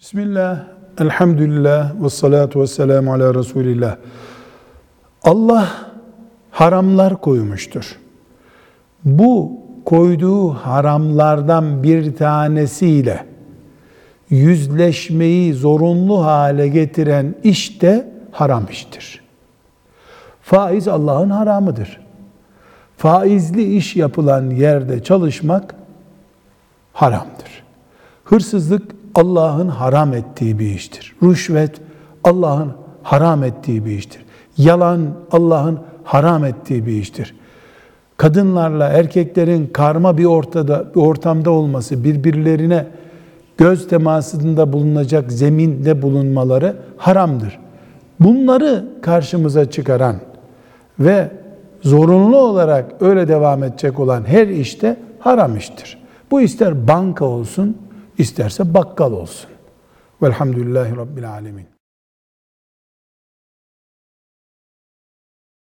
Bismillah, elhamdülillah, vessalatu vesselamu ala Resulillah. Allah haramlar koymuştur. Bu koyduğu haramlardan bir tanesiyle yüzleşmeyi zorunlu hale getiren iş de haram iştir. Faiz Allah'ın haramıdır. Faizli iş yapılan yerde çalışmak haramdır. Hırsızlık Allah'ın haram ettiği bir iştir. Rüşvet Allah'ın haram ettiği bir iştir. Yalan Allah'ın haram ettiği bir iştir. Kadınlarla erkeklerin karma bir ortamda olması, birbirlerine göz temasında bulunacak zeminde bulunmaları haramdır. Bunları karşımıza çıkaran ve zorunlu olarak öyle devam edecek olan her işte haram iştir. Bu ister banka olsun, İsterse bakkal olsun. Velhamdülillahi Rabbil Alemin.